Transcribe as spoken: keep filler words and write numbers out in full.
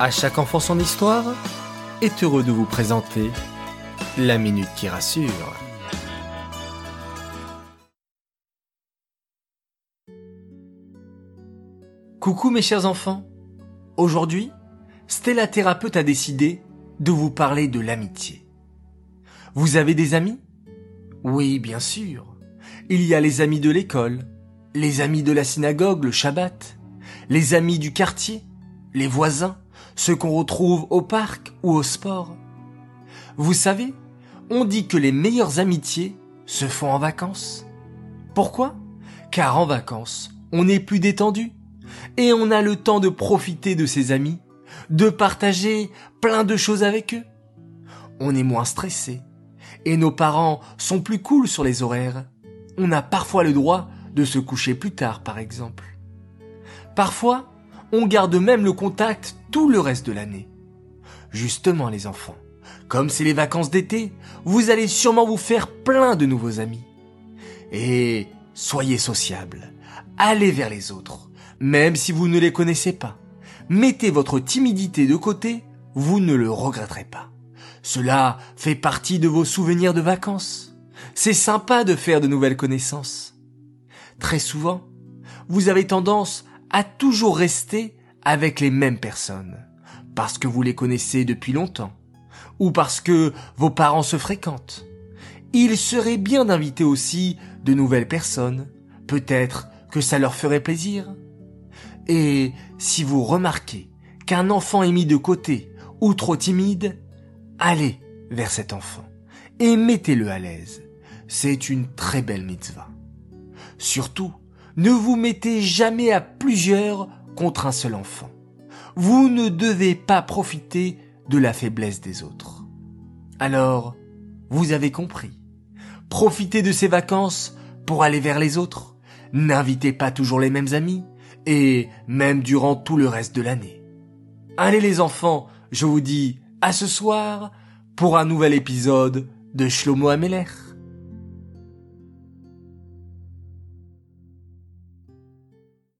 À chaque enfant son histoire est heureux de vous présenter la minute qui rassure. Coucou mes chers enfants, aujourd'hui, Stella Thérapeute a décidé de vous parler de l'amitié. Vous avez des amis ? Oui, bien sûr. Il y a les amis de l'école, les amis de la synagogue, le Shabbat, les amis du quartier, les voisins, ceux qu'on retrouve au parc ou au sport. Vous savez, on dit que les meilleures amitiés se font en vacances. Pourquoi ? Car en vacances, on est plus détendu. Et on a le temps de profiter de ses amis, de partager plein de choses avec eux. On est moins stressé et nos parents sont plus cool sur les horaires. On a parfois le droit de se coucher plus tard, par exemple. Parfois, on garde même le contact tout le reste de l'année. Justement, les enfants, comme c'est les vacances d'été, vous allez sûrement vous faire plein de nouveaux amis. Et soyez sociables, allez vers les autres. Même si vous ne les connaissez pas, mettez votre timidité de côté, vous ne le regretterez pas. Cela fait partie de vos souvenirs de vacances. C'est sympa de faire de nouvelles connaissances. Très souvent, vous avez tendance à toujours rester avec les mêmes personnes, parce que vous les connaissez depuis longtemps, ou parce que vos parents se fréquentent. Il serait bien d'inviter aussi de nouvelles personnes, peut-être que ça leur ferait plaisir. Et si vous remarquez qu'un enfant est mis de côté ou trop timide, allez vers cet enfant et mettez-le à l'aise. C'est une très belle mitzvah. Surtout, ne vous mettez jamais à plusieurs contre un seul enfant. Vous ne devez pas profiter de la faiblesse des autres. Alors, vous avez compris. Profitez de ces vacances pour aller vers les autres. N'invitez pas toujours les mêmes amis. Et même durant tout le reste de l'année. Allez les enfants, je vous dis à ce soir pour un nouvel épisode de Shlomo Améler.